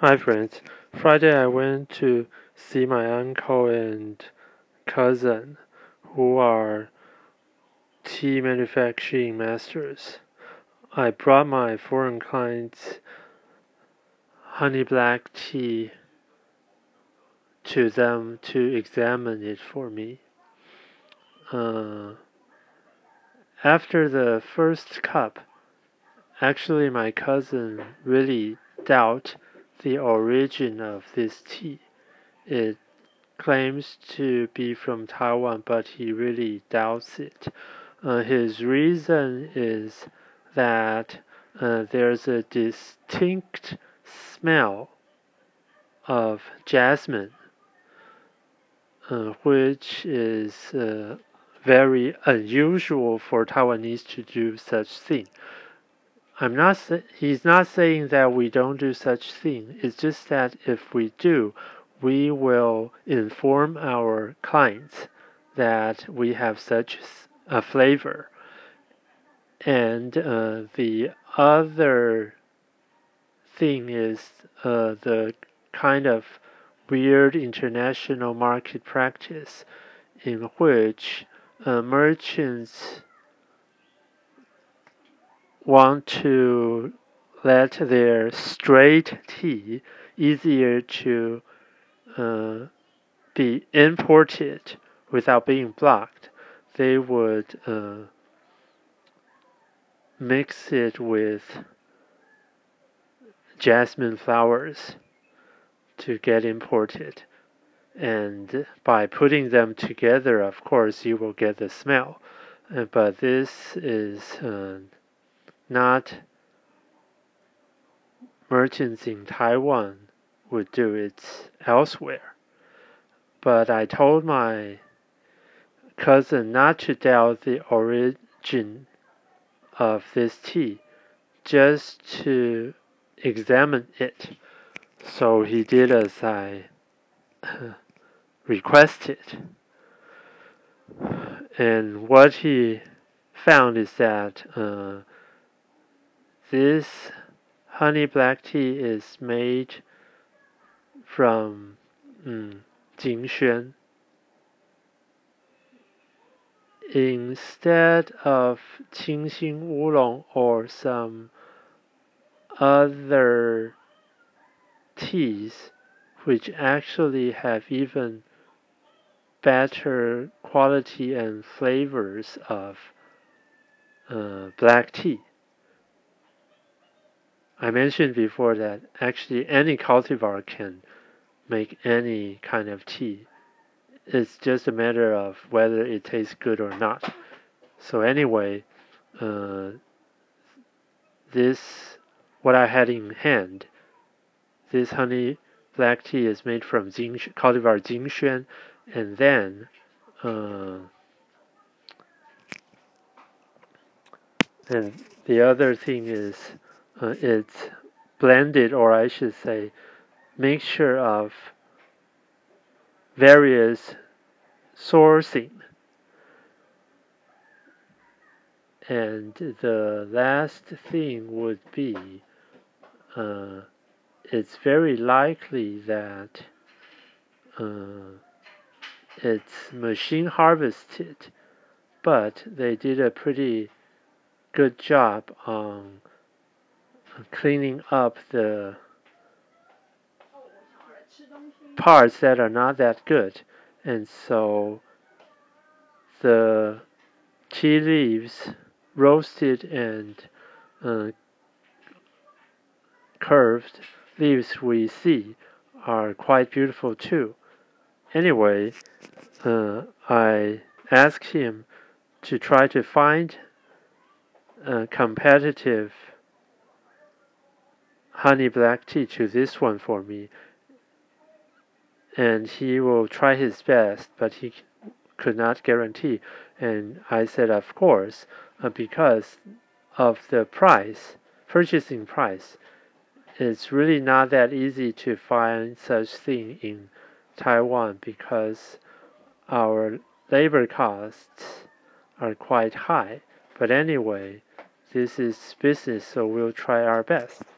Hi friends, Friday I went to see my uncle and cousin who are tea manufacturing masters. I brought my foreign clients honey black tea to them to examine it for me. After the first cup, actually my cousin really doubted the origin of this tea. It claims to be from Taiwan, but he really doubts it. His reason is that there's a distinct smell of jasmine, which is very unusual for Taiwanese to do such thing. He's not saying that we don't do such thing. It's just that if we do, we will inform our clients that we have such a flavor. And the other thing is the kind of weird international market practice in which merchants want to let their straight tea easier to be imported without being blocked. They would mix it with jasmine flowers to get imported, and by putting them together, of course, you will get the smell. But this is not merchants in Taiwan would do it elsewhere. But I told my cousin not to doubt the origin of this tea, just to examine it. So he did as I requested. And what he found is that this honey black tea is made from Jinxuan. Instead of Qingxin Wulong or some other teas, which actually have even better quality and flavors of black tea. I mentioned before that actually any cultivar can make any kind of tea. It's just a matter of whether it tastes good or not. So anyway, what I had in hand, this honey black tea is made from cultivar Jinxuan, and then and the other thing is it's blended, or I should say, mixture of various sourcing. And the last thing would be it's very likely that it's machine harvested, but they did a pretty good job on cleaning up the parts that are not that good, and so the tea leaves roasted and curved leaves we see are quite beautiful too. Anyway, I asked him to try to find a competitive honey black tea to this one for me, and he will try his best, but he could not guarantee. And I said, of course, because of the price, purchasing price, it's really not that easy to find such thing in Taiwan because our labor costs are quite high. But anyway, this is business, so we'll try our best.